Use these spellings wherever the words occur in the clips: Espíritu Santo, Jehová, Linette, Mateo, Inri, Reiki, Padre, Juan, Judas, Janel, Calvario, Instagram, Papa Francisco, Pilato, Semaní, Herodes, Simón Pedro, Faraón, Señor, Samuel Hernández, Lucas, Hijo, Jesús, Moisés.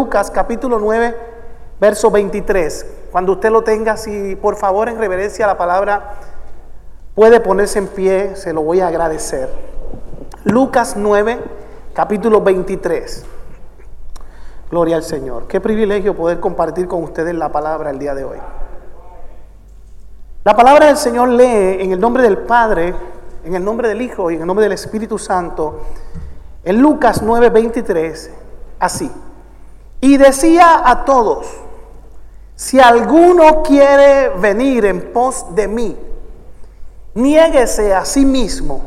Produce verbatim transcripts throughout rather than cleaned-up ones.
Lucas capítulo nueve, verso veintitrés. Cuando usted lo tenga, si por favor en reverencia a la palabra puede ponerse en pie, se lo voy a agradecer. Lucas nueve, capítulo veintitrés. Gloria al Señor. Qué privilegio poder compartir con ustedes la palabra el día de hoy. La palabra del Señor lee en el nombre del Padre, en el nombre del Hijo y en el nombre del Espíritu Santo, en Lucas nueve veintitrés, así. Y decía a todos: si alguno quiere venir en pos de mí, niéguese a sí mismo,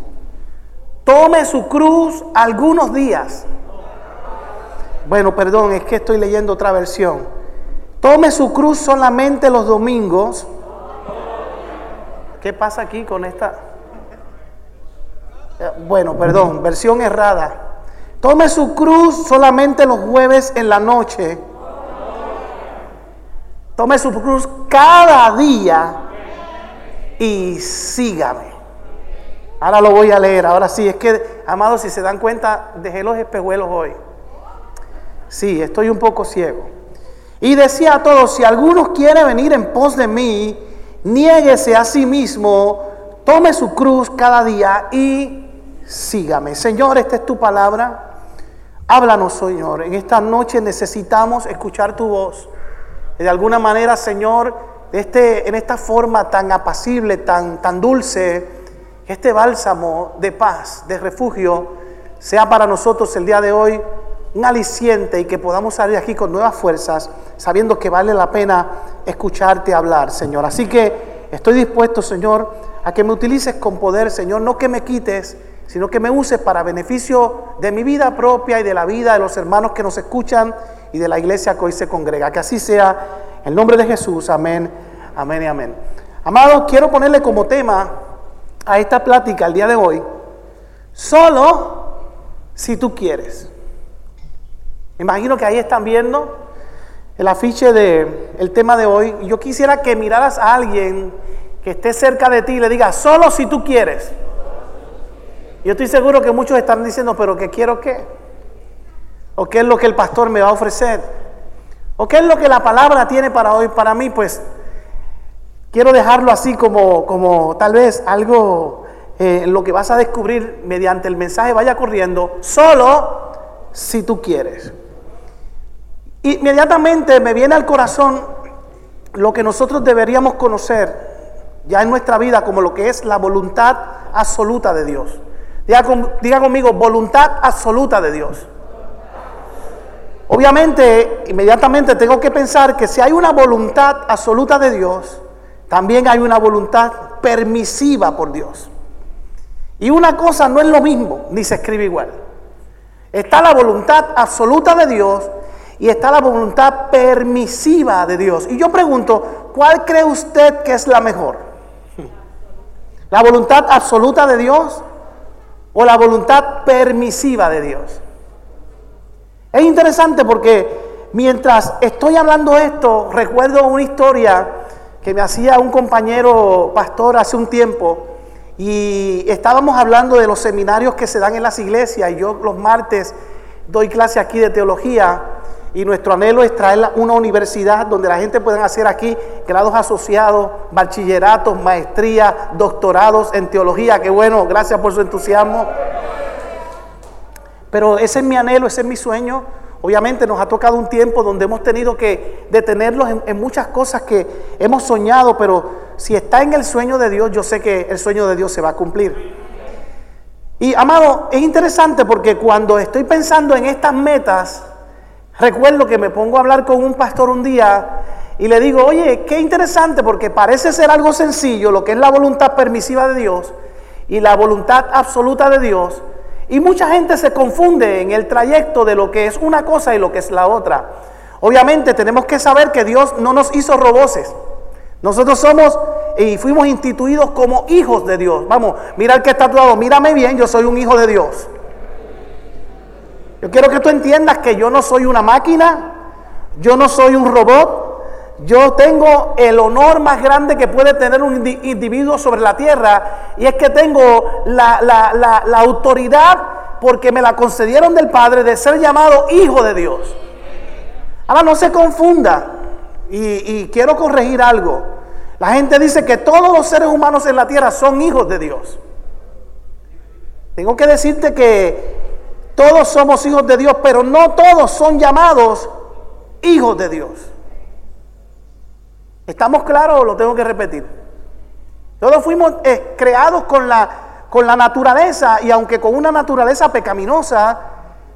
tome su cruz algunos días. Bueno, perdón, es que estoy leyendo otra versión. Tome su cruz solamente los domingos. ¿Qué pasa aquí con esta? Bueno, perdón, versión errada. Tome su cruz solamente los jueves en la noche. Tome su cruz cada día y sígame. Ahora lo voy a leer, ahora sí. Es que, amados, si se dan cuenta, dejé los espejuelos hoy. Sí, estoy un poco ciego. Y decía a todos: si alguno quiere venir en pos de mí, niéguese a sí mismo, tome su cruz cada día y sígame. Señor, esta es tu palabra. Háblanos, Señor. En esta noche necesitamos escuchar tu voz. De alguna manera, Señor, este, en esta forma tan apacible, tan, tan dulce, que este bálsamo de paz, de refugio, sea para nosotros el día de hoy un aliciente y que podamos salir aquí con nuevas fuerzas, sabiendo que vale la pena escucharte hablar, Señor. Así que estoy dispuesto, Señor, a que me utilices con poder, Señor, no que me quites, sino que me uses para beneficio de mi vida propia y de la vida de los hermanos que nos escuchan y de la iglesia que hoy se congrega. Que así sea, en nombre de Jesús, amén, amén y amén. Amados, quiero ponerle como tema a esta plática el día de hoy: solo si tú quieres. Imagino que ahí están viendo el afiche del tema de hoy. Yo quisiera que miraras a alguien que esté cerca de ti y le digas: solo si tú quieres. Yo estoy seguro que muchos están diciendo: pero ¿qué quiero qué? ¿O qué es lo que el pastor me va a ofrecer? ¿O qué es lo que la palabra tiene para hoy para mí? Pues quiero dejarlo así como, como tal vez algo eh, lo que vas a descubrir mediante el mensaje vaya corriendo: solo si tú quieres. Inmediatamente me viene al corazón lo que nosotros deberíamos conocer ya en nuestra vida como lo que es la voluntad absoluta de Dios. Diga, con, diga conmigo: voluntad absoluta de Dios. Obviamente, inmediatamente tengo que pensar que si hay una voluntad absoluta de Dios, también hay una voluntad permisiva por Dios. Y una cosa no es lo mismo, ni se escribe igual. Está la voluntad absoluta de Dios y está la voluntad permisiva de Dios. Y yo pregunto, ¿cuál cree usted que es la mejor? ¿La voluntad absoluta de Dios o la voluntad permisiva de Dios? Es interesante porque mientras estoy hablando esto, recuerdo una historia que me hacía un compañero pastor hace un tiempo y estábamos hablando de los seminarios que se dan en las iglesias y yo los martes doy clase aquí de teología. Y nuestro anhelo es traer una universidad donde la gente pueda hacer aquí grados asociados, bachilleratos, maestrías, doctorados en teología. Qué bueno, gracias por su entusiasmo. Pero ese es mi anhelo, ese es mi sueño. Obviamente nos ha tocado un tiempo donde hemos tenido que detenerlos en, en muchas cosas que hemos soñado, pero si está en el sueño de Dios, yo sé que el sueño de Dios se va a cumplir. Y, amado, es interesante porque cuando estoy pensando en estas metas, recuerdo que me pongo a hablar con un pastor un día y le digo: oye, qué interesante porque parece ser algo sencillo lo que es la voluntad permisiva de Dios y la voluntad absoluta de Dios, y mucha gente se confunde en el trayecto de lo que es una cosa y lo que es la otra. Obviamente tenemos que saber que Dios no nos hizo roboces. Nosotros somos y fuimos instituidos como hijos de Dios. Vamos, mira el que está tatuado, mírame bien, yo soy un hijo de Dios. Yo quiero que tú entiendas que yo no soy una máquina, yo no soy un robot, yo tengo el honor más grande que puede tener un individuo sobre la tierra, y es que tengo la, la, la, la autoridad, porque me la concedieron del Padre, de ser llamado hijo de Dios. Ahora no se confunda, y, y quiero corregir algo. La gente dice que todos los seres humanos en la tierra son hijos de Dios. Tengo que decirte que todos somos hijos de Dios, pero no todos son llamados hijos de Dios. ¿Estamos claros o lo tengo que repetir? Todos fuimos eh, creados con la, con la naturaleza, y aunque con una naturaleza pecaminosa,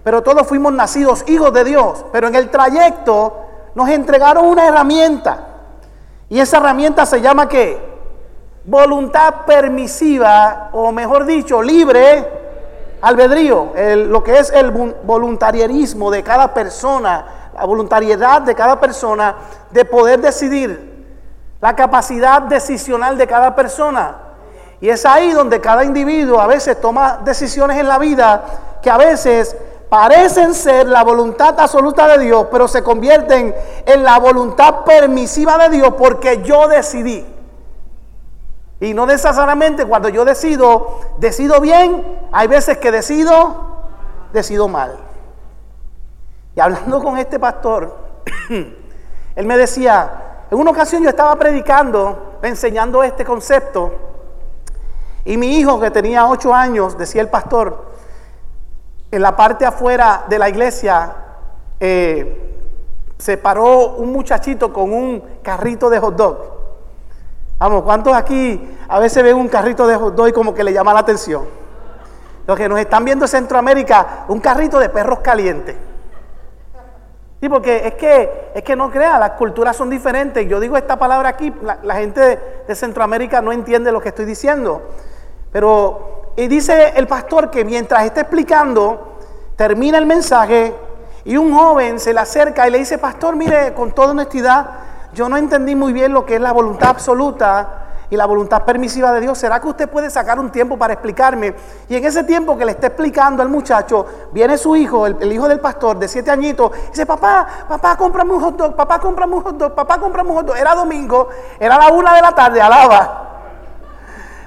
pero todos fuimos nacidos hijos de Dios. Pero en el trayecto nos entregaron una herramienta, y esa herramienta se llama ¿qué? Voluntad permisiva, o mejor dicho, libre albedrío, el, lo que es el voluntarismo de cada persona, la voluntariedad de cada persona de poder decidir, la capacidad decisional de cada persona. Y es ahí donde cada individuo a veces toma decisiones en la vida que a veces parecen ser la voluntad absoluta de Dios, pero se convierten en la voluntad permisiva de Dios, porque yo decidí. Y no necesariamente cuando yo decido, decido bien. Hay veces que decido, decido mal. Y hablando con este pastor, él me decía, en una ocasión yo estaba predicando, enseñando este concepto, y mi hijo, que tenía ocho años, decía el pastor, en la parte afuera de la iglesia, eh, se paró un muchachito con un carrito de hot dog. Vamos, ¿cuántos aquí a veces ven un carrito de hot dog y como que le llama la atención? Los que nos están viendo en Centroamérica, un carrito de perros calientes. Sí, porque es que, es que no crea, las culturas son diferentes. Yo digo esta palabra aquí, la, la gente de, de Centroamérica no entiende lo que estoy diciendo. Pero, y dice el pastor que mientras está explicando, termina el mensaje y un joven se le acerca y le dice, pastor, mire, con toda honestidad, yo no entendí muy bien lo que es la voluntad absoluta y la voluntad permisiva de Dios. ¿Será que usted puede sacar un tiempo para explicarme? Y en ese tiempo que le está explicando al muchacho, viene su hijo, el, el hijo del pastor de siete añitos, y dice, papá, papá, cómprame un hot dog, papá, cómprame un hot dog, papá, cómprame un hot dog. Era domingo, era la una de la tarde, alaba.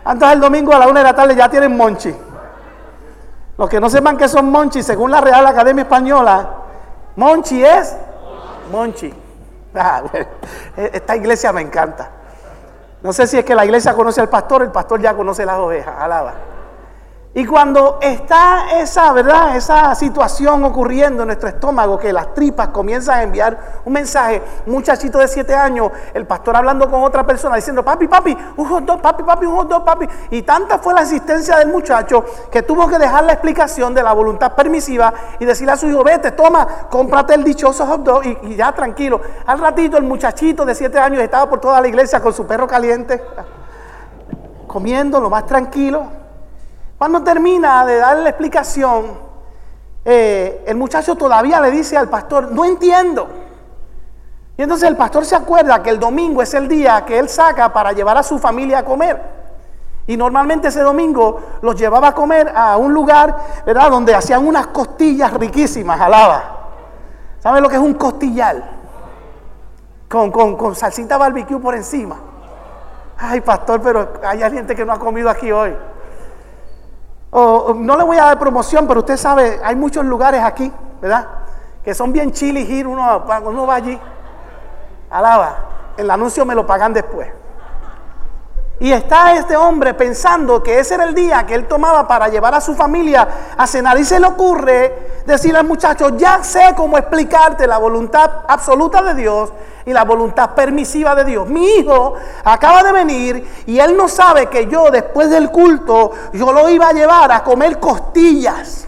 Antes el domingo a la una de la tarde ya tienen monchi. Los que no sepan qué son monchi, según la Real Academia Española, monchi es monchi. Ah, esta iglesia me encanta. No sé si es que la iglesia conoce al pastor, el pastor ya conoce las ovejas, alaba. Y cuando está esa, ¿verdad?, esa situación ocurriendo en nuestro estómago, que las tripas comienzan a enviar un mensaje, un muchachito de siete años, el pastor hablando con otra persona, diciendo, papi, papi, un hot dog, papi, papi, un hot dog, papi. Y tanta fue la insistencia del muchacho que tuvo que dejar la explicación de la voluntad permisiva y decirle a su hijo, vete, toma, cómprate el dichoso hot dog y, y ya tranquilo. Al ratito el muchachito de siete años estaba por toda la iglesia con su perro caliente, comiendo lo más tranquilo. Cuando termina de dar la explicación, eh, el muchacho todavía le dice al pastor, no entiendo. Y entonces el pastor se acuerda que el domingo es el día que él saca para llevar a su familia a comer. Y normalmente ese domingo los llevaba a comer a un lugar, ¿verdad?, donde hacían unas costillas riquísimas, alaba. ¿Saben lo que es un costillar? Con, con, con salsita barbecue por encima. Ay, pastor, pero hay gente que no ha comido aquí hoy. O, no le voy a dar promoción, pero usted sabe, hay muchos lugares aquí, ¿verdad?, que son bien chilis ir, uno, uno va allí, alaba, el anuncio me lo pagan después. Y está este hombre pensando que ese era el día que él tomaba para llevar a su familia a cenar, y se le ocurre decirle al muchacho, ya sé cómo explicarte la voluntad absoluta de Dios y la voluntad permisiva de Dios. Mi hijo acaba de venir y él no sabe que yo después del culto yo lo iba a llevar a comer costillas.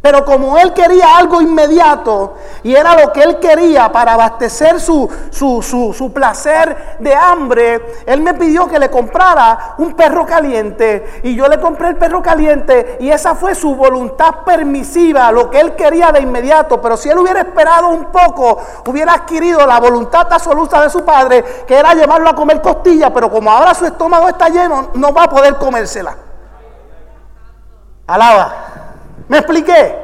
Pero como él quería algo inmediato y era lo que él quería para abastecer su, su, su, su placer de hambre, él me pidió que le comprara un perro caliente y yo le compré el perro caliente, y esa fue su voluntad permisiva, lo que él quería de inmediato. Pero si él hubiera esperado un poco, hubiera adquirido la voluntad absoluta de su padre, que era llevarlo a comer costilla, pero como ahora su estómago está lleno, no va a poder comérsela. Alaba. ¿Me expliqué?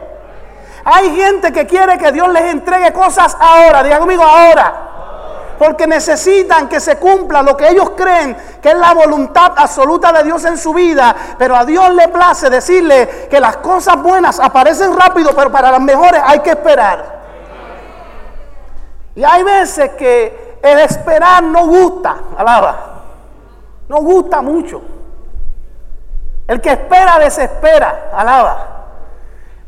Hay gente que quiere que Dios les entregue cosas ahora. Digan conmigo, ahora. Porque necesitan que se cumpla lo que ellos creen que es la voluntad absoluta de Dios en su vida. Pero a Dios le place decirle que las cosas buenas aparecen rápido, pero para las mejores hay que esperar. Y hay veces que el esperar no gusta, alaba, no gusta mucho. El que espera desespera, alaba.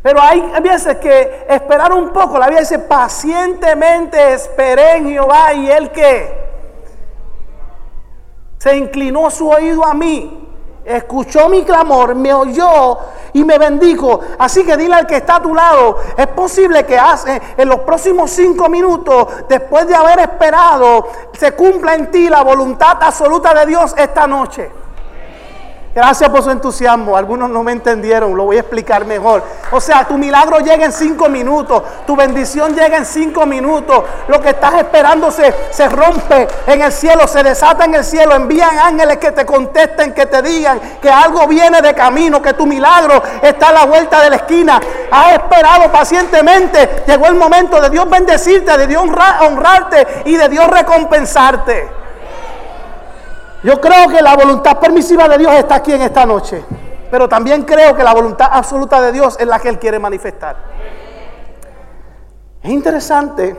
Pero hay veces que esperar un poco, la Biblia dice, pacientemente esperé en Jehová y él que se inclinó su oído a mí, escuchó mi clamor, me oyó y me bendijo. Así que dile al que está a tu lado, es posible que hace, en los próximos cinco minutos, después de haber esperado, se cumpla en ti la voluntad absoluta de Dios esta noche. Gracias por su entusiasmo. Algunos no me entendieron, lo voy a explicar mejor. O sea, tu milagro llega en cinco minutos, tu bendición llega en cinco minutos. Lo que estás esperando se, se rompe en el cielo, se desata en el cielo. Envían ángeles que te contesten, que te digan que algo viene de camino, que tu milagro está a la vuelta de la esquina. Has esperado pacientemente, llegó el momento de Dios bendecirte, de Dios honrarte y de Dios recompensarte. Yo creo que la voluntad permisiva de Dios está aquí en esta noche. Pero también creo que la voluntad absoluta de Dios es la que Él quiere manifestar. Es interesante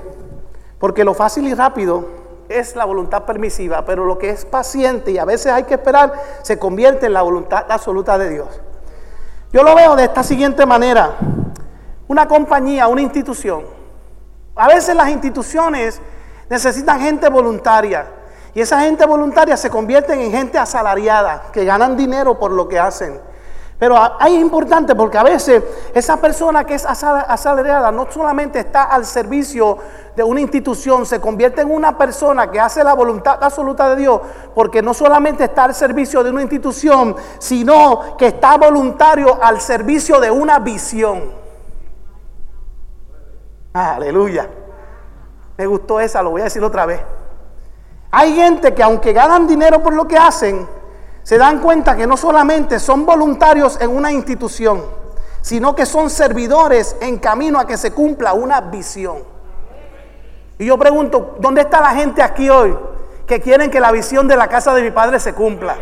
porque lo fácil y rápido es la voluntad permisiva. Pero lo que es paciente y a veces hay que esperar se convierte en la voluntad absoluta de Dios. Yo lo veo de esta siguiente manera. Una compañía, una institución. A veces las instituciones necesitan gente voluntaria. Y esa gente voluntaria se convierte en gente asalariada, que ganan dinero por lo que hacen. Pero ahí es importante porque a veces esa persona que es asalariada no solamente está al servicio de una institución, se convierte en una persona que hace la voluntad absoluta de Dios, porque no solamente está al servicio de una institución, sino que está voluntario al servicio de una visión. Aleluya. Me gustó esa, lo voy a decir otra vez. Hay gente que aunque ganan dinero por lo que hacen, se dan cuenta que no solamente son voluntarios en una institución, sino que son servidores en camino a que se cumpla una visión. Y yo pregunto, ¿dónde está la gente aquí hoy que quieren que la visión de la casa de mi padre se cumpla?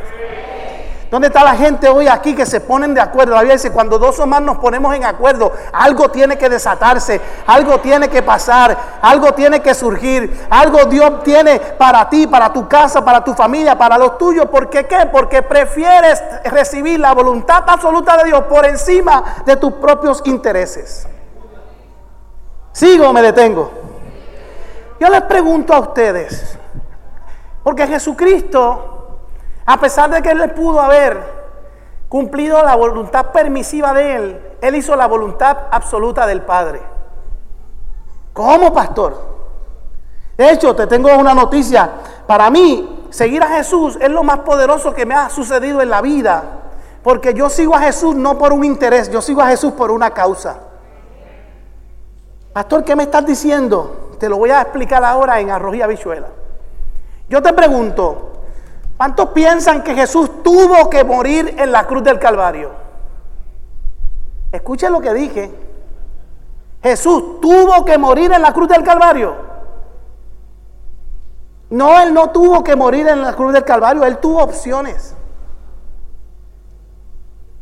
¿Dónde está la gente hoy aquí que se ponen de acuerdo? La Biblia dice, cuando dos o más nos ponemos en acuerdo, algo tiene que desatarse, algo tiene que pasar, algo tiene que surgir, algo Dios tiene para ti, para tu casa, para tu familia, para los tuyos. ¿Por qué qué? Porque prefieres recibir la voluntad absoluta de Dios por encima de tus propios intereses. ¿Sigo o me detengo? Yo les pregunto a ustedes, porque Jesucristo, a pesar de que Él pudo haber cumplido la voluntad permisiva de Él, Él hizo la voluntad absoluta del Padre. ¿Cómo, pastor? De hecho, te tengo una noticia. Para mí, seguir a Jesús es lo más poderoso que me ha sucedido en la vida. Porque yo sigo a Jesús no por un interés, yo sigo a Jesús por una causa. Pastor, ¿qué me estás diciendo? Te lo voy a explicar ahora en arroz y habichuela. Yo te pregunto, ¿cuántos piensan que Jesús tuvo que morir en la cruz del Calvario? Escuchen lo que dije. Jesús tuvo que morir en la cruz del Calvario. No, Él no tuvo que morir en la cruz del Calvario. Él tuvo opciones.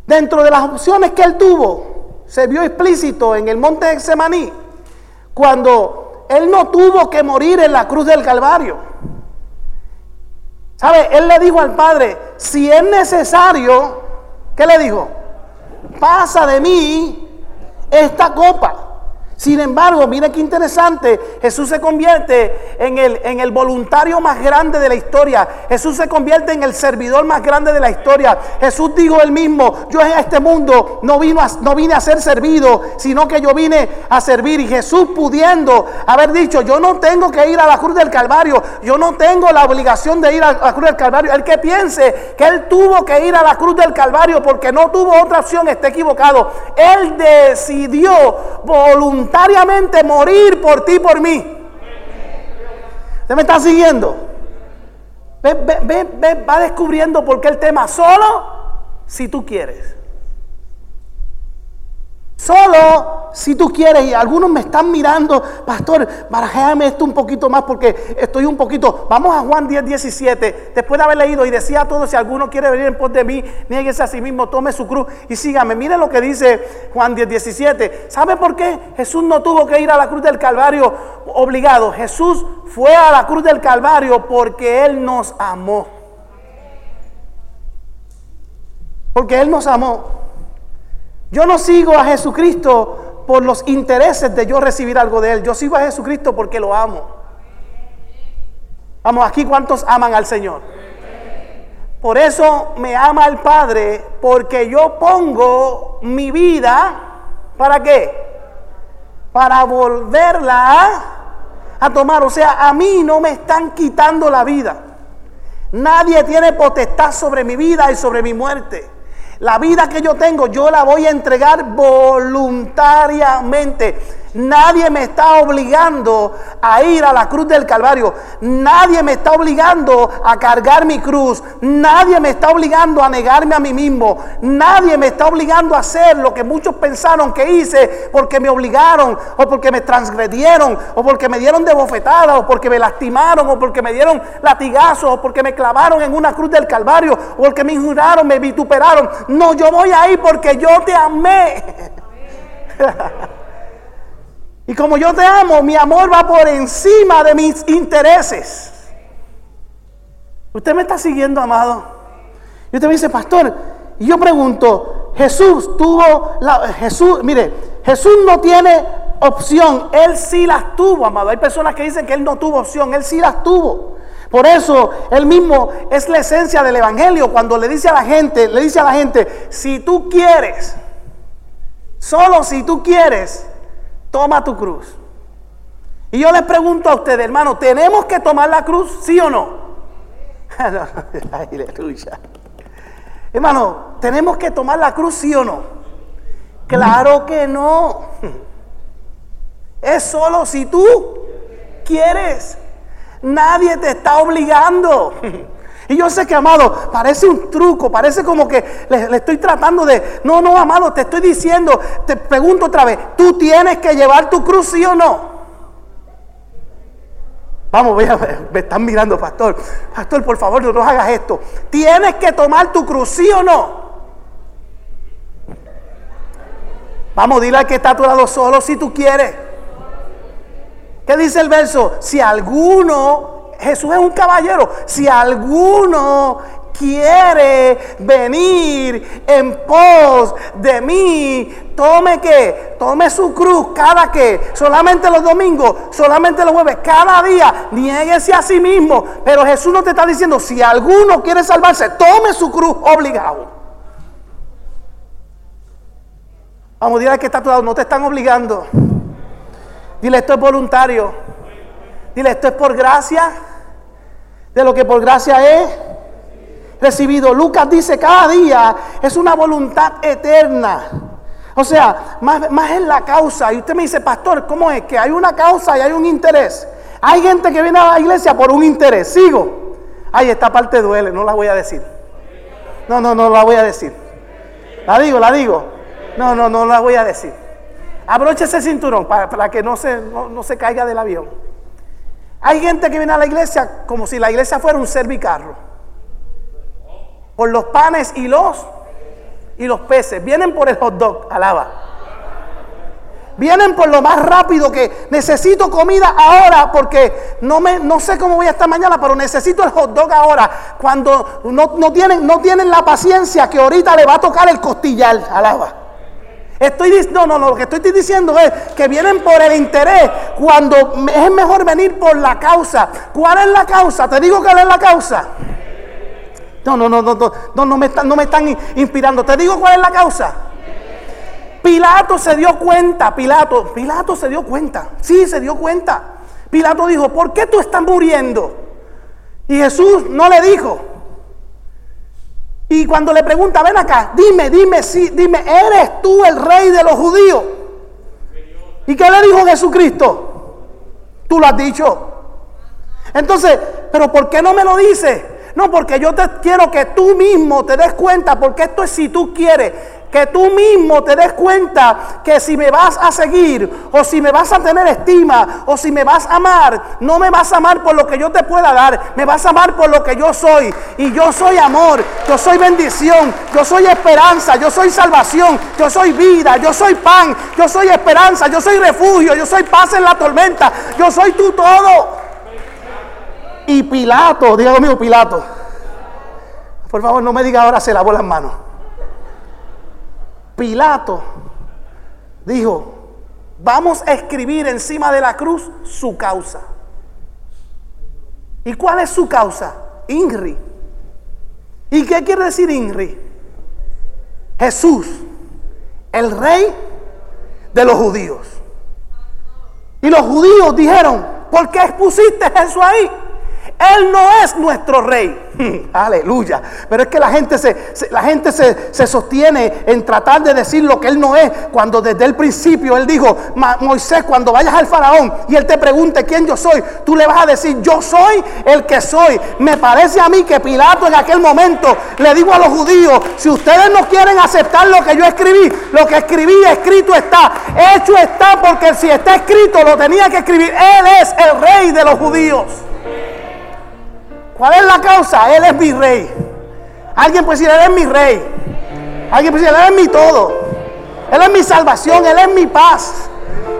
Dentro de las opciones que Él tuvo, se vio explícito en el monte de Semaní, cuando Él no tuvo que morir en la cruz del Calvario. ¿Sabe? Él le dijo al Padre, si es necesario, ¿qué le dijo? Pasa de mí esta copa. Sin embargo, mire qué interesante, Jesús se convierte en el, en el voluntario más grande de la historia. Jesús se convierte en el servidor más grande de la historia. Jesús dijo él mismo, yo en este mundo no, vino a, no vine a ser servido, sino que yo vine a servir. Y Jesús, pudiendo haber dicho, yo no tengo que ir a la cruz del Calvario, yo no tengo la obligación de ir a la cruz del Calvario. El que piense que él tuvo que ir a la cruz del Calvario porque no tuvo otra opción, está equivocado. Él decidió voluntariamente voluntariamente morir por ti, por mí. ¿Usted me está siguiendo? Ve, ve, ve, ve, va descubriendo por qué el tema solo si tú quieres. Solo si tú quieres, y algunos me están mirando, pastor, barajéame esto un poquito más porque estoy un poquito. Vamos a Juan diez, diecisiete, después de haber leído y decía a todos, si alguno quiere venir en pos de mí, niéguese a sí mismo, tome su cruz y sígame. Mire lo que dice Juan diez, diecisiete. ¿Sabe por qué Jesús no tuvo que ir a la cruz del Calvario obligado? Jesús fue a la cruz del Calvario porque Él nos amó. Porque Él nos amó. Yo no sigo a Jesucristo por los intereses de yo recibir algo de Él. Yo sigo a Jesucristo porque lo amo. Vamos, aquí ¿cuántos aman al Señor? Por eso me ama el Padre, porque yo pongo mi vida, ¿para qué? Para volverla a, a tomar. O sea, a mí no me están quitando la vida. Nadie tiene potestad sobre mi vida y sobre mi muerte. La vida que yo tengo, yo la voy a entregar voluntariamente. Nadie me está obligando a ir a la cruz del Calvario. Nadie me está obligando a cargar mi cruz. Nadie me está obligando a negarme a mí mismo. Nadie me está obligando a hacer lo que muchos pensaron que hice porque me obligaron, o porque me transgredieron, o porque me dieron de bofetada, o porque me lastimaron, o porque me dieron latigazos, o porque me clavaron en una cruz del Calvario, o porque me injuraron, me vituperaron. No, yo voy ahí porque yo te amé. Y como yo te amo, mi amor va por encima de mis intereses. Usted me está siguiendo, amado. Y usted me dice, pastor, y yo pregunto, Jesús tuvo, la, Jesús, mire, Jesús no tiene opción. Él sí las tuvo, amado. Hay personas que dicen que Él no tuvo opción. Él sí las tuvo. Por eso, Él mismo es la esencia del evangelio. Cuando le dice a la gente, le dice a la gente, si tú quieres, solo si tú quieres, toma tu cruz. Y yo les pregunto a ustedes, hermano, ¿tenemos que tomar la cruz? ¿Sí o no? Aleluya. Hermano, ¿tenemos que tomar la cruz? ¿Sí o no? Claro que no. Es solo si tú quieres. Nadie te está obligando. Y yo sé que, amado, parece un truco, parece como que le, le estoy tratando de... No, no, amado, te estoy diciendo, te pregunto otra vez, ¿tú tienes que llevar tu cruz, sí o no? Vamos, voy a, me están mirando, pastor. Pastor, por favor, no nos hagas esto. ¿Tienes que tomar tu cruz, sí o no? Vamos, dile al que está a tu lado, solo si tú quieres. ¿Qué dice el verso? Si alguno... Jesús es un caballero. Si alguno quiere venir en pos de mí, tome que, tome su cruz cada que, solamente los domingos, solamente los jueves, cada día, niéguese a sí mismo. Pero Jesús no te está diciendo, si alguno quiere salvarse, tome su cruz obligado. Vamos, dile al que está a tu lado, no te están obligando. Dile, esto es voluntario. Dile, esto es por gracia, de lo que por gracia he recibido. Lucas dice, cada día es una voluntad eterna. O sea, más, más es la causa. Y usted me dice, pastor, ¿cómo es que hay una causa y hay un interés? Hay gente que viene a la iglesia por un interés. Sigo. Ay, esta parte duele, no la voy a decir. No, no, no la voy a decir. La digo, la digo. No, no, no la voy a decir. Abróchese el cinturón para, para que no se, no, no se caiga del avión. Hay gente que viene a la iglesia como si la iglesia fuera un servicarro. Por los panes y los y los peces. Vienen por el hot dog, alaba. Vienen por lo más rápido que necesito comida ahora porque no me no sé cómo voy a estar mañana, pero necesito el hot dog ahora. Cuando no, no tienen no tienen la paciencia que ahorita le va a tocar el costillar, alaba. Estoy, no, no, no, lo que estoy diciendo es que vienen por el interés cuando es mejor venir por la causa. ¿Cuál es la causa? Te digo cuál es la causa. No, no, no, no, no, no, no, me, está, no me están inspirando. Te digo cuál es la causa. Pilato se dio cuenta, Pilato, Pilato se dio cuenta, sí, se dio cuenta. Pilato dijo, ¿por qué tú estás muriendo? Y Jesús no le dijo. Y cuando le pregunta, ven acá, dime, dime, sí, dime, ¿eres tú el rey de los judíos? ¿Y qué le dijo Jesucristo? Tú lo has dicho. Entonces, ¿pero por qué no me lo dices? No, porque yo te quiero que tú mismo te des cuenta, porque esto es si tú quieres. que tú mismo te des cuenta que si me vas a seguir, o si me vas a tener estima, o si me vas a amar, no me vas a amar por lo que yo te pueda dar, me vas a amar por lo que yo soy. Y yo soy amor, yo soy bendición, yo soy esperanza, yo soy salvación, yo soy vida, yo soy pan, yo soy esperanza, yo soy refugio, yo soy paz en la tormenta, yo soy tu todo. Y Pilato, diga conmigo, Pilato, por favor, no me diga ahora se lavó las manos. Pilato dijo: vamos a escribir encima de la cruz su causa. ¿Y cuál es su causa? Inri. ¿Y qué quiere decir Inri? Jesús, el rey de los judíos. Y los judíos dijeron: ¿por qué expusiste a Jesús ahí? Él no es nuestro rey. Aleluya. Pero es que la gente se, se, la gente se, se sostiene en tratar de decir lo que él no es, cuando desde el principio él dijo: Moisés, cuando vayas al faraón y él te pregunte quién yo soy, tú le vas a decir: yo soy el que soy. Me parece a mí que Pilato en aquel momento le dijo a los judíos: si ustedes no quieren aceptar lo que yo escribí, lo que escribí escrito está, hecho está, porque si está escrito lo tenía que escribir. Él es el rey de los judíos. ¿Cuál es la causa? Él es mi rey. Alguien puede decir: él es mi rey. Alguien puede decir: él es mi todo. Él es mi salvación, él es mi paz.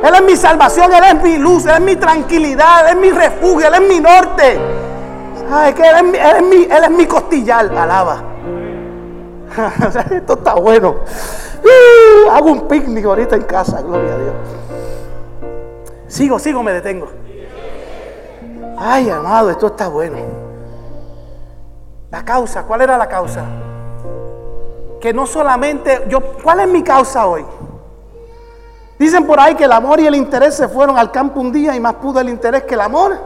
Él es mi salvación, él es mi luz, él es mi tranquilidad, él es mi refugio, él es mi norte. ¿Sabes qué? Él es mi, él es mi, él es mi costillar. Alaba. Esto está bueno. Uh, hago un picnic ahorita en casa, gloria a Dios. Sigo, sigo, me detengo. Ay, amado, esto está bueno. La causa, ¿cuál era la causa? Que no solamente yo, ¿cuál es mi causa hoy? Dicen por ahí que el amor y el interés se fueron al campo un día, y más pudo el interés que el amor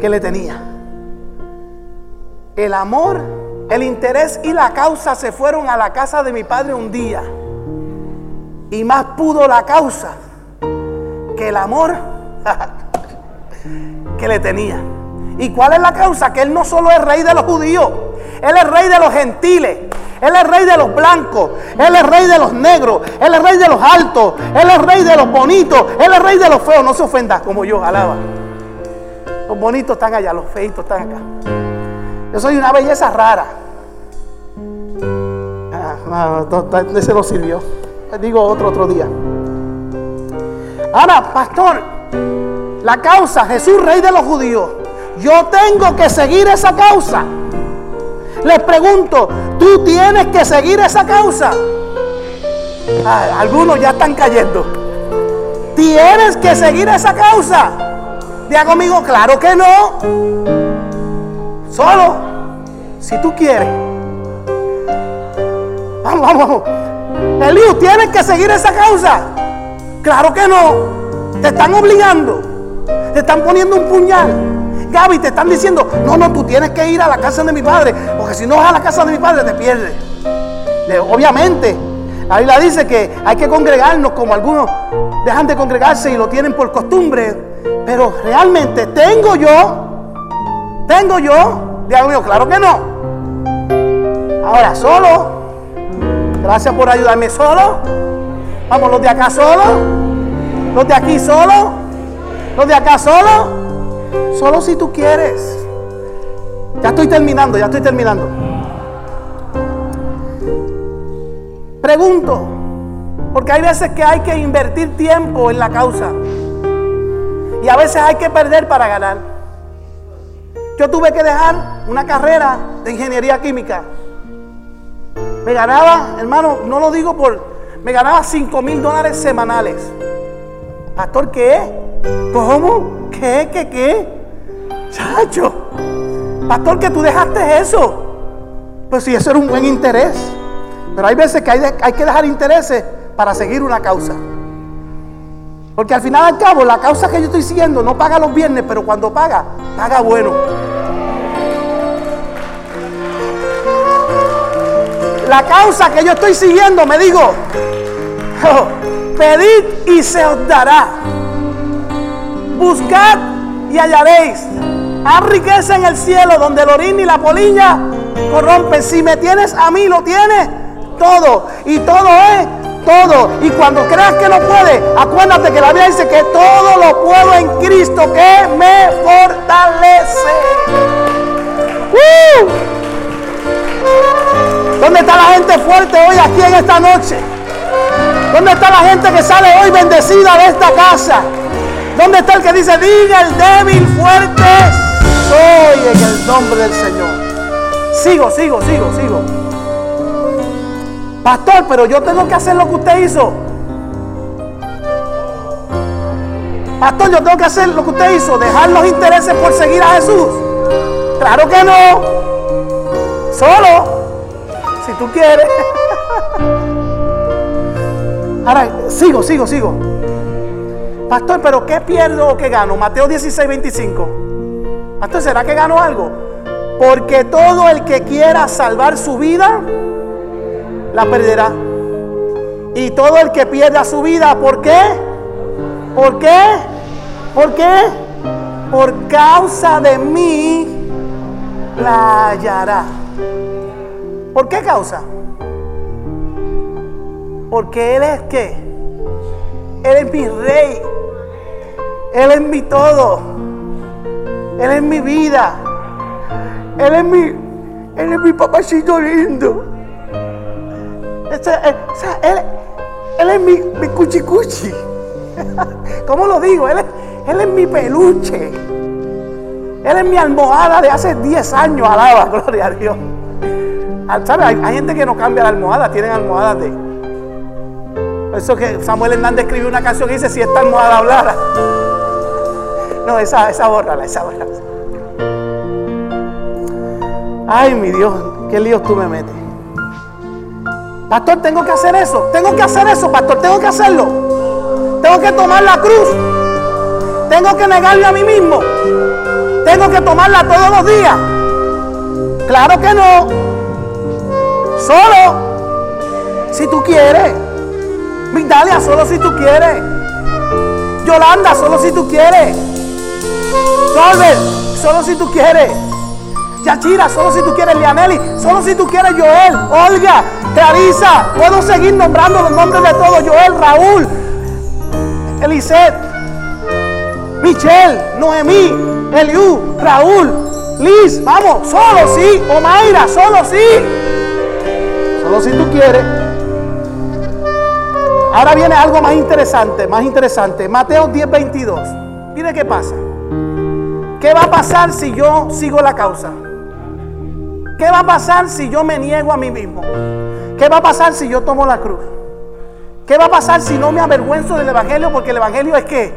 que le tenía. El amor, el interés y la causa se fueron a la casa de mi padre un día, y más pudo la causa que el amor que le tenía. ¿Y cuál es la causa? Que él no solo es rey de los judíos, él es rey de los gentiles, él es rey de los blancos, él es rey de los negros, él es rey de los altos, él es rey de los bonitos, él es rey de los feos. No se ofenda como yo, alaba. Los bonitos están allá, los feitos están acá. Yo soy una belleza rara. Ah, no, no, no, ese no sirvió. Les digo otro otro día. Ahora, pastor, la causa, Jesús, rey de los judíos. Yo tengo que seguir esa causa. Les pregunto, ¿tú tienes que seguir esa causa? Ah, algunos ya están cayendo. ¿Tienes que seguir esa causa? Diga conmigo: claro que no. Solo si tú quieres. Vamos, vamos, vamos. Eliú, ¿tienes que seguir esa causa? Claro que no. Te están obligando. Te están poniendo un puñal. Gaby, te están diciendo: no, no, tú tienes que ir a la casa de mi padre, porque si no vas a la casa de mi padre te pierdes. Obviamente, la Biblia dice que hay que congregarnos, como algunos dejan de congregarse y lo tienen por costumbre. Pero realmente, ¿tengo yo? ¿Tengo yo? Digo yo, claro que no. Ahora, solo. Gracias por ayudarme, solo. Vamos, los de acá solo. Los de aquí solo. Los de acá solo. Solo si tú quieres. Ya estoy terminando, ya estoy terminando. Pregunto, porque hay veces que hay que invertir tiempo en la causa, y a veces hay que perder para ganar. Yo tuve que dejar una carrera de ingeniería química. Me ganaba, hermano, no lo digo por, me ganaba cinco mil dólares semanales. Pastor, ¿qué es? ¿Cómo? ¿Qué? ¿Qué? ¿Qué? Chacho, pastor, que tú dejaste eso. Pues si eso era un buen interés. Pero hay veces que hay, de, hay que dejar intereses para seguir una causa. Porque al final al cabo, la causa que yo estoy siguiendo no paga los viernes, pero cuando paga, paga bueno. La causa que yo estoy siguiendo, me digo: oh, pedid y se os dará. Buscad y hallaréis. Haz riqueza en el cielo, donde el orín y la polilla corrompen. Si me tienes a mí, lo tienes todo. Y todo es todo. Y cuando creas que no puedes, acuérdate que la Biblia dice que todo lo puedo en Cristo que me fortalece. ¡Uh! ¿Dónde está la gente fuerte hoy aquí en esta noche? ¿Dónde está la gente que sale hoy bendecida de esta casa? ¿Dónde está el que dice, diga el débil fuerte soy en el nombre del Señor? Sigo, sigo, sigo, sigo. Pastor, pero yo tengo que hacer lo que usted hizo. Pastor, yo tengo que hacer lo que usted hizo, dejar los intereses por seguir a Jesús. Claro que no. Solo, si tú quieres. Ahora, sigo, sigo, sigo. Pastor, pero ¿qué pierdo o qué gano? Mateo dieciséis, veinticinco. Pastor, ¿será que gano algo? Porque todo el que quiera salvar su vida, la perderá. Y todo el que pierda su vida, ¿por qué? ¿Por qué? ¿Por qué? Por causa de mí, la hallará. ¿Por qué causa? Porque Él es ¿qué? Él es mi rey. Él es mi todo. Él es mi vida. Él es mi, él es mi papacito lindo. Este, él, o sea, él, él es mi, mi cuchicuchi. ¿Cómo lo digo? Él es, él es mi peluche. Él es mi almohada de hace diez años. Alaba, gloria a Dios. ¿Sabe? Hay, hay gente que no cambia la almohada. Tienen almohadas de... Eso que Samuel Hernández escribió una canción que dice, si esta almohada hablara. No, esa, esa bórrala, esa bórrala. Ay, mi Dios, qué líos tú me metes. Pastor, tengo que hacer eso. Tengo que hacer eso, pastor, tengo que hacerlo. Tengo que tomar la cruz. Tengo que negarme a mí mismo. Tengo que tomarla todos los días. Claro que no. Solo si tú quieres. Migdalia, solo si tú quieres. Yolanda, solo si tú quieres. Solver, solo si tú quieres. Yachira, solo si tú quieres. Lianelli, solo si tú quieres. Joel, Olga, Clarisa. Puedo seguir nombrando los nombres de todos. Joel, Raúl, Elisette, Michelle, Noemí, Eliú, Raúl, Liz. Vamos, solo sí. Omaira, solo sí. Solo si tú quieres. Ahora viene algo más interesante, más interesante. Mateo diez, veintidós. Mire qué pasa. ¿Qué va a pasar si yo sigo la causa? ¿Qué va a pasar si yo me niego a mí mismo? ¿Qué va a pasar si yo tomo la cruz? ¿Qué va a pasar si no me avergüenzo del evangelio? Porque el evangelio es ¿qué?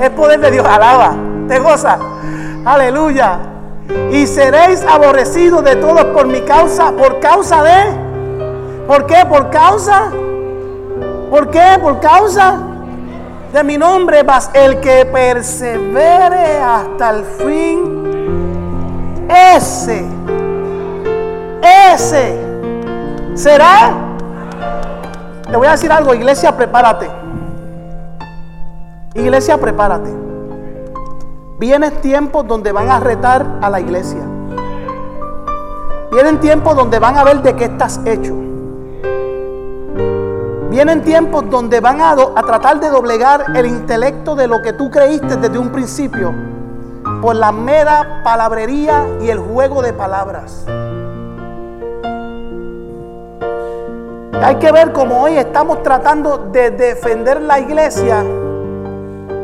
Es poder de Dios. Alaba, te goza. Aleluya. Y seréis aborrecidos de todos por mi causa. ¿Por causa de? ¿Por qué? ¿Por causa? ¿Por qué? Por causa de mi nombre, mas el que persevere hasta el fin, ese, ese será. Te voy a decir algo, iglesia, prepárate. Iglesia, prepárate. Vienen tiempos donde van a retar a la iglesia. Vienen tiempos donde van a ver de qué estás hecho. Vienen tiempos donde van a, do, a tratar de doblegar el intelecto de lo que tú creíste desde un principio por la mera palabrería y el juego de palabras. Hay que ver cómo hoy estamos tratando de defender la iglesia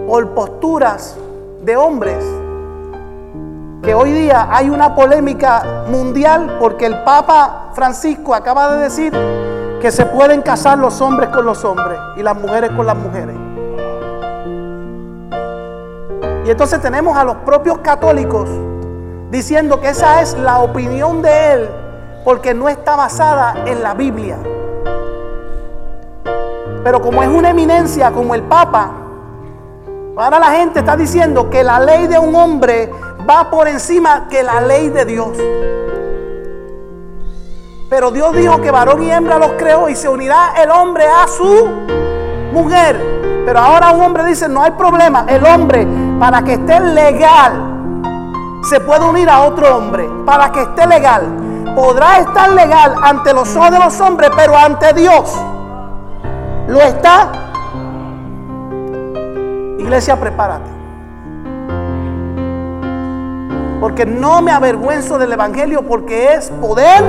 por posturas de hombres. Que hoy día hay una polémica mundial porque el Papa Francisco acaba de decir que se pueden casar los hombres con los hombres y las mujeres con las mujeres. Y entonces tenemos a los propios católicos diciendo que esa es la opinión de él porque no está basada en la Biblia. Pero como es una eminencia como el Papa, ahora la gente está diciendo que la ley de un hombre va por encima que la ley de Dios. Pero Dios dijo que varón y hembra los creó y se unirá el hombre a su mujer. Pero ahora un hombre dice, no hay problema. El hombre, para que esté legal, se puede unir a otro hombre. Para que esté legal. podrá estar legal ante los ojos de los hombres, pero ante Dios lo está. Iglesia, prepárate, porque no me avergüenzo del evangelio, porque es poder,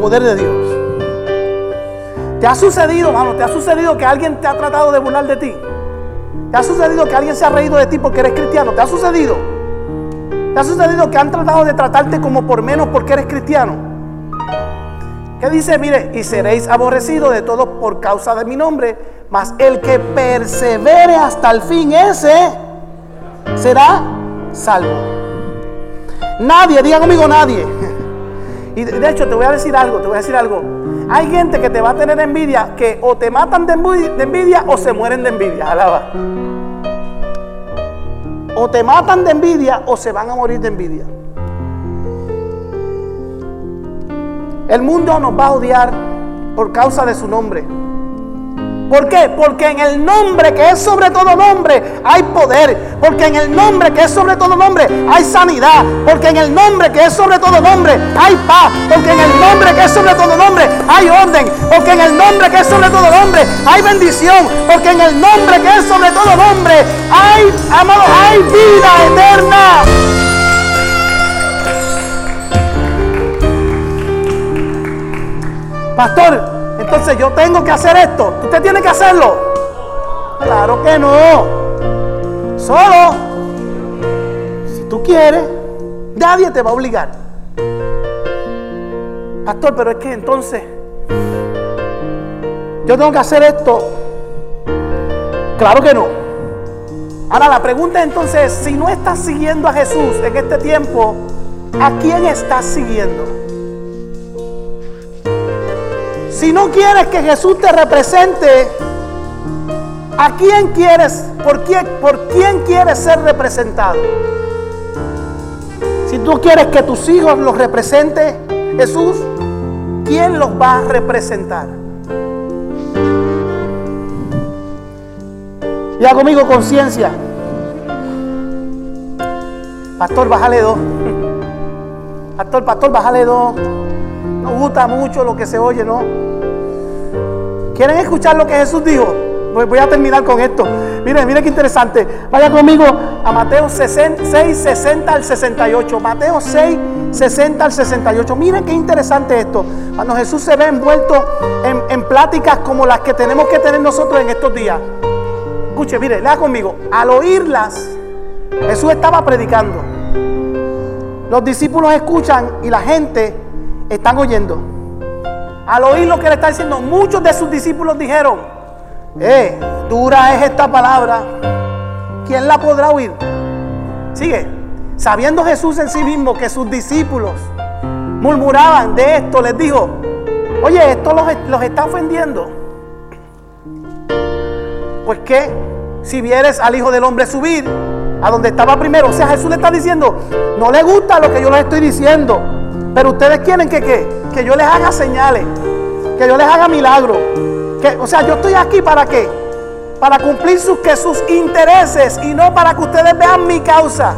poder de Dios. ¿Te ha sucedido, hermano? ¿Te ha sucedido que alguien te ha tratado de burlar de ti? ¿Te ha sucedido que alguien se ha reído de ti porque eres cristiano? ¿Te ha sucedido? ¿Te ha sucedido que han tratado de tratarte como por menos porque eres cristiano? ¿Qué dice? Mire, y seréis aborrecidos de todos por causa de mi nombre, mas el que persevere hasta el fin, ese será salvo. Nadie, diga conmigo, nadie. Y de hecho te voy a decir algo, te voy a decir algo. Hay gente que te va a tener envidia, que o te matan de envidia, de envidia o se mueren de envidia. Alaba. O te matan de envidia o se van a morir de envidia. El mundo nos va a odiar por causa de su nombre. ¿Por qué? Porque en el nombre que es sobre todo nombre hay poder. Porque en el nombre que es sobre todo nombre hay sanidad. Porque en el nombre que es sobre todo nombre hay paz. Porque en el nombre que es sobre todo nombre hay orden. Porque en el nombre que es sobre todo nombre hay bendición. Porque en el nombre que es sobre todo nombre hay, amado, hay vida eterna. Pastor, entonces yo tengo que hacer esto. ¿Usted tiene que hacerlo? Claro que no. Solo si tú quieres, nadie te va a obligar. Pastor, pero es que entonces yo tengo que hacer esto. Claro que no. Ahora la pregunta entonces es, si no estás siguiendo a Jesús en este tiempo, ¿a quién estás siguiendo? Si no quieres que Jesús te represente, ¿a quién quieres? ¿Por quién, por quién quieres ser representado? Si tú quieres que tus hijos los represente Jesús, ¿quién los va a representar? Ya conmigo, conciencia. Pastor, bájale dos. Pastor, pastor, bájale dos. No gusta mucho lo que se oye, ¿no? ¿Quieren escuchar lo que Jesús dijo? Voy a terminar con esto. Miren, miren qué interesante. Vaya conmigo a Mateo seis, sesenta al sesenta y ocho. Mateo seis, sesenta al sesenta y ocho. Miren qué interesante esto. Cuando Jesús se ve envuelto en, en pláticas como las que tenemos que tener nosotros en estos días. Escuche, mire, lea conmigo. Al oírlas, Jesús estaba predicando. Los discípulos escuchan y la gente están oyendo. Al oír lo que le está diciendo, muchos de sus discípulos dijeron: Eh, dura es esta palabra, ¿quién la podrá oír? Sigue. Sabiendo Jesús en sí mismo que sus discípulos murmuraban de esto, les dijo: Oye, esto los, los está ofendiendo. Pues que si vieres al Hijo del Hombre subir a donde estaba primero. O sea, Jesús le está diciendo: No le gusta lo que yo les estoy diciendo, pero ustedes quieren que qué. Que yo les haga señales, que yo les haga milagros, que, o sea, yo estoy aquí para qué, para cumplir sus, que sus intereses y no para que ustedes vean mi causa.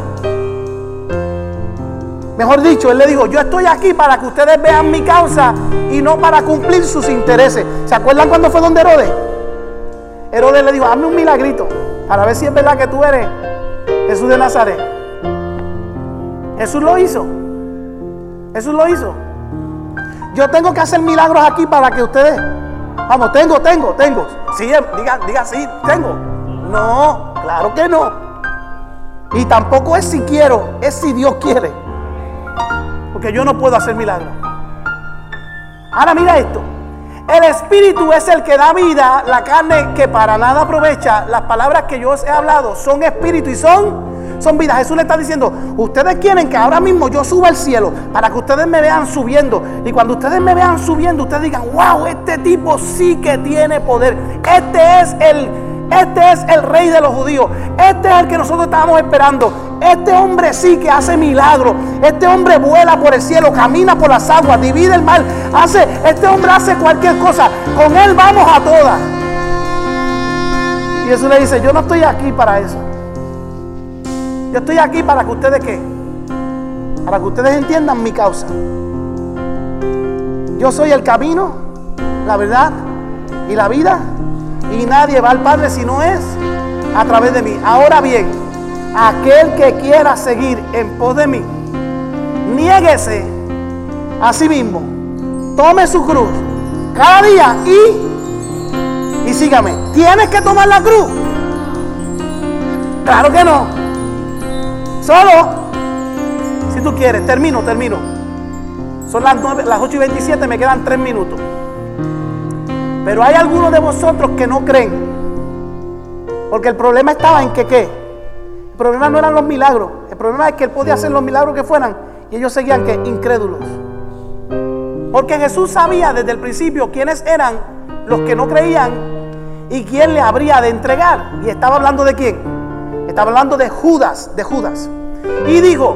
Mejor dicho, él le dijo: yo estoy aquí para que ustedes vean mi causa y no para cumplir sus intereses. ¿Se acuerdan cuando fue donde Herodes? Herodes le dijo: hazme un milagrito para ver si es verdad que tú eres Jesús de Nazaret. Jesús lo hizo. Jesús lo hizo. Yo tengo que hacer milagros aquí para que ustedes... Vamos, tengo, tengo, tengo. Sí, diga, diga sí, tengo. No, claro que no. Y tampoco es si quiero, es si Dios quiere. Porque yo no puedo hacer milagros. Ahora mira esto. El Espíritu es el que da vida, la carne que para nada aprovecha. Las palabras que yo os he hablado son Espíritu y son... son vidas. Jesús le está diciendo: ustedes quieren que ahora mismo yo suba al cielo para que ustedes me vean subiendo, y cuando ustedes me vean subiendo ustedes digan: wow, este tipo sí que tiene poder. Este es el, este es el rey de los judíos. Este es el que nosotros estábamos esperando. Este hombre sí que hace milagros. Este hombre vuela por el cielo, camina por las aguas, divide el mar, hace, este hombre hace cualquier cosa. Con él vamos a todas. Y Jesús le dice: yo no estoy aquí para eso. Yo estoy aquí para que ustedes, ¿qué? Para que ustedes entiendan mi causa. Yo soy el camino, la verdad y la vida, y nadie va al Padre si no es a través de mí. Ahora bien, aquel que quiera seguir en pos de mí, niéguese a sí mismo, tome su cruz cada día y, y sígame. ¿Tienes que tomar la cruz? Claro que no. Solo si tú quieres. Termino, termino. Son las nueve, las ocho y veintisiete, me quedan tres minutos. Pero hay algunos de vosotros que no creen, porque el problema estaba en que qué. El problema no eran los milagros. El problema es que él podía hacer los milagros que fueran, y ellos seguían que incrédulos. Porque Jesús sabía desde el principio quiénes eran los que no creían y quién le habría de entregar. Y estaba hablando de quién. Estaba hablando de Judas, de Judas. Y dijo: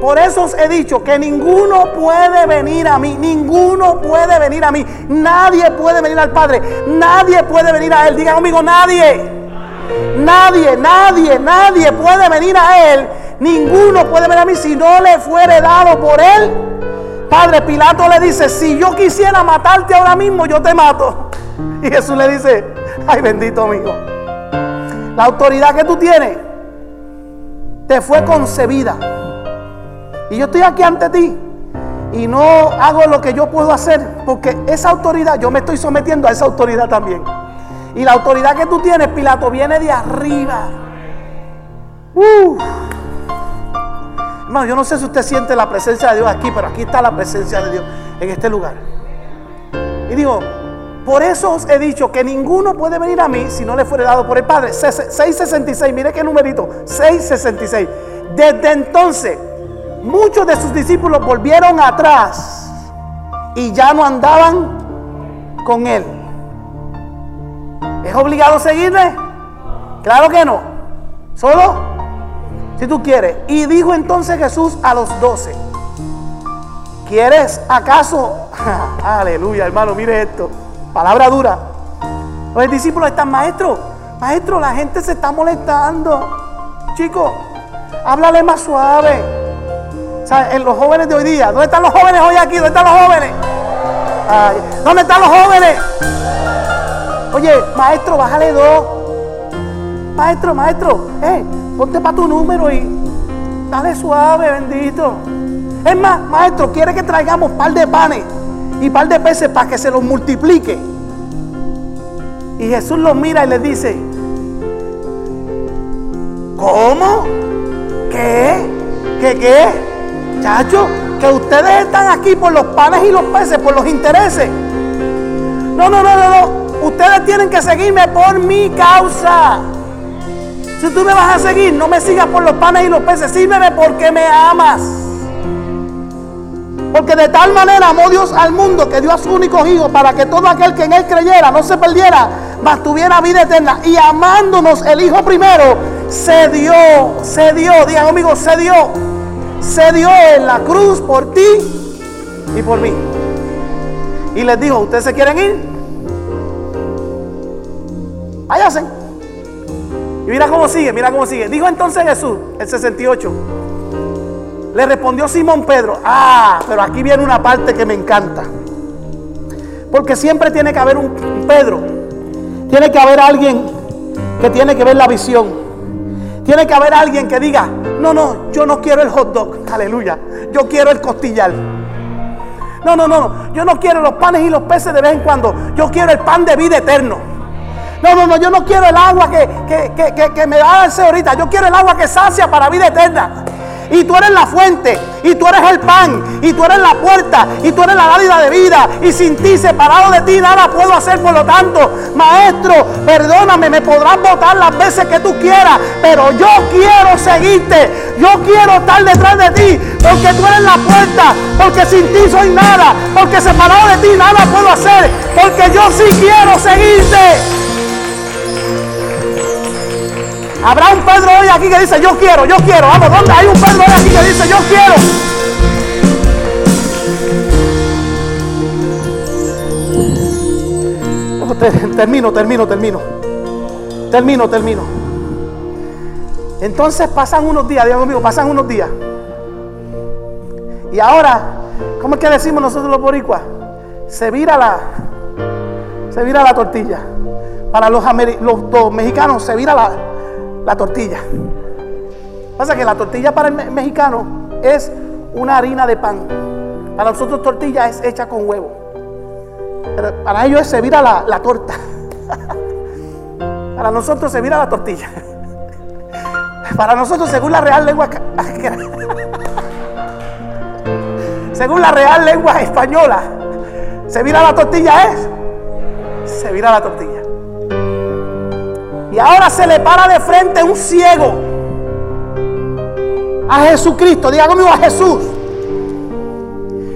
por eso os he dicho que ninguno puede venir a mí, ninguno puede venir a mí, nadie puede venir al Padre, nadie puede venir a Él. Diga conmigo, nadie, nadie, nadie, nadie puede venir a Él, ninguno puede venir a mí si no le fuere dado por Él. Padre, Pilato le dice: si yo quisiera matarte ahora mismo, yo te mato. Y Jesús le dice: ay, bendito amigo, la autoridad que tú tienes te fue concebida. Y yo estoy aquí ante ti y no hago lo que yo puedo hacer, porque esa autoridad, yo me estoy sometiendo a esa autoridad también. Y la autoridad que tú tienes, Pilato, viene de arriba. Uh. Hermano, yo no sé si usted siente la presencia de Dios aquí, pero aquí está la presencia de Dios en este lugar. Y digo, por eso os he dicho que ninguno puede venir a mí si no le fuere dado por el Padre. seis sesenta y seis, mire qué numerito, seis sesenta y seis. Desde entonces, muchos de sus discípulos volvieron atrás y ya no andaban con él. ¿Es obligado seguirle? Claro que no. Solo si tú quieres. Y dijo entonces Jesús a los doce: ¿quieres acaso? Aleluya, hermano, mire esto. Palabra dura. Los discípulos están: maestro, maestro, la gente se está molestando. Chicos, háblale más suave. O sea, en los jóvenes de hoy día, ¿dónde están los jóvenes hoy aquí? ¿Dónde están los jóvenes? Ay, ¿dónde están los jóvenes? Oye, maestro, bájale dos. Maestro, maestro, eh, ponte para tu número y dale suave, bendito. Es más, maestro, quiere que traigamos par de panes y par de peces para que se los multiplique. Y Jesús los mira y les dice: ¿cómo? ¿Qué? ¿Qué qué? Chacho, que ustedes están aquí por los panes y los peces, por los intereses. No, no, no, no, no. Ustedes tienen que seguirme por mi causa. Si tú me vas a seguir, no me sigas por los panes y los peces. Sígueme porque me amas. Porque de tal manera amó Dios al mundo que dio a su único hijo, para que todo aquel que en él creyera no se perdiera, mas tuviera vida eterna. Y amándonos el Hijo primero, se dio, se dio, digan conmigo, se dio. Se dio en la cruz por ti y por mí. Y les dijo: ¿ustedes se quieren ir? Váyanse. Y mira cómo sigue, mira cómo sigue. Dijo entonces Jesús, el sesenta y ocho. Le respondió Simón Pedro. Ah, pero aquí viene una parte que me encanta. Porque siempre tiene que haber un Pedro. Tiene que haber alguien que tiene que ver la visión. Tiene que haber alguien que diga: no, no, yo no quiero el hot dog, aleluya, yo quiero el costillar. No, no, no, no, yo no quiero los panes y los peces de vez en cuando, yo quiero el pan de vida eterno. No, no, no, yo no quiero el agua que, que, que, que, que me da el sed ahorita, yo quiero el agua que sacia para vida eterna. Y tú eres la fuente, y tú eres el pan, y tú eres la puerta, y tú eres la dádiva de vida, y sin ti, separado de ti, nada puedo hacer. Por lo tanto, maestro, perdóname, me podrás botar las veces que tú quieras, pero yo quiero seguirte, yo quiero estar detrás de ti, porque tú eres la puerta, porque sin ti soy nada, porque separado de ti nada puedo hacer, porque yo sí quiero seguirte. Habrá un Pedro hoy aquí que dice: yo quiero, yo quiero. Vamos, ¿dónde hay un Pedro hoy aquí que dice: yo quiero? Oh, te, termino, termino, termino. Termino, termino. Entonces pasan unos días, Dios mío, pasan unos días. Y ahora, ¿cómo es que decimos nosotros los boricuas? Se vira la, se vira la tortilla. Para los, los, los mexicanos se vira la, la tortilla. Pasa que la tortilla para el me mexicano es una harina de pan. Para nosotros tortilla es hecha con huevo. Pero para ellos se vira la, la torta. Para nosotros se vira la tortilla. Para nosotros, según la Real Lengua según la Real Lengua Española, se vira la tortilla es se vira la tortilla. Y ahora se le para de frente un ciego a Jesucristo. Diga conmigo, a Jesús,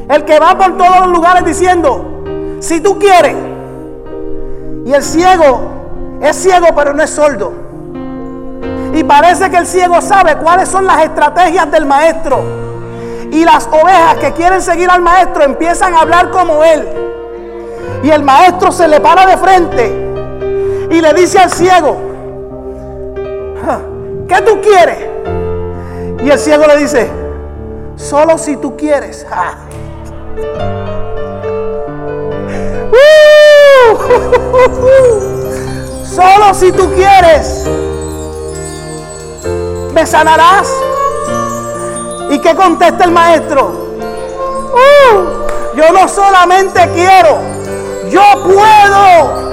el que va por todos los lugares diciendo, si tú quieres. Y el ciego es ciego, pero no es sordo. Y parece que el ciego sabe cuáles son las estrategias del maestro. Y las ovejas que quieren seguir al maestro empiezan a hablar como él. Y el maestro se le para de frente y le dice al ciego, ¿qué tú quieres? Y el ciego le dice, solo si tú quieres. Solo si tú quieres, ¿me sanarás? ¿Y qué contesta el maestro? Uh, yo no solamente quiero, yo puedo.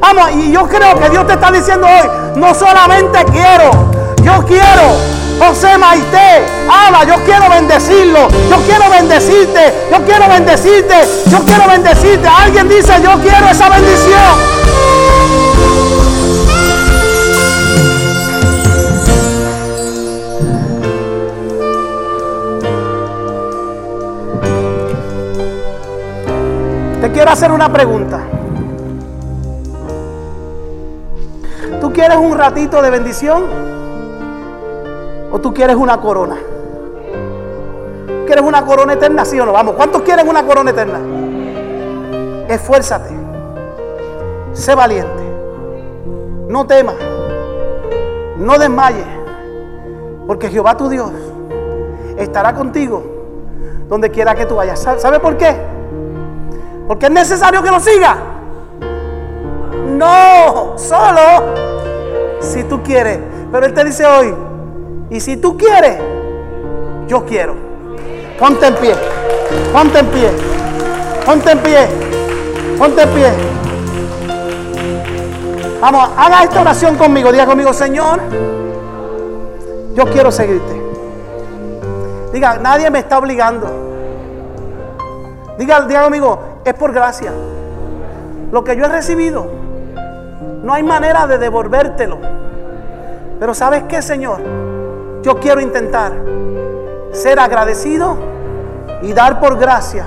Vamos, y yo creo que Dios te está diciendo hoy, no solamente quiero, yo quiero. José Maite, habla, yo quiero bendecirlo, yo quiero bendecirte, yo quiero bendecirte, yo quiero bendecirte. Alguien dice, yo quiero esa bendición. Te quiero hacer una pregunta. ¿Tú quieres un ratito de bendición? ¿O tú quieres una corona? ¿Quieres una corona eterna? Sí o no. Vamos, ¿cuántos quieren una corona eterna? Esfuérzate. Sé valiente. No temas. No desmayes. Porque Jehová tu Dios estará contigo donde quiera que tú vayas. ¿Sabes por qué? Porque es necesario que lo siga. No, solo si tú quieres. Pero Él te dice hoy, y si tú quieres, yo quiero. Ponte en pie, ponte en pie, ponte en pie, ponte en pie. Vamos, haga esta oración conmigo. Diga conmigo, Señor, yo quiero seguirte. Diga, nadie me está obligando. Diga, diga conmigo, es por gracia. Lo que yo he recibido, no hay manera de devolvértelo. Pero ¿sabes qué, Señor? Yo quiero intentar ser agradecido y dar por gracia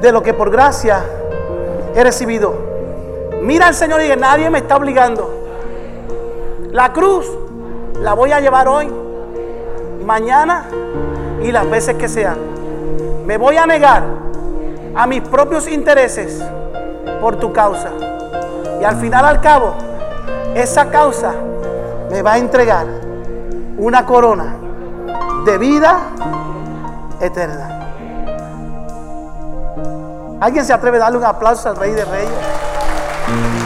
de lo que por gracia he recibido. Mira al Señor y dice, nadie me está obligando. La cruz la voy a llevar hoy, mañana y las veces que sean. Me voy a negar a mis propios intereses por tu causa, y al final, al cabo, esa causa me va a entregar una corona de vida eterna. ¿Alguien se atreve a darle un aplauso al Rey de Reyes?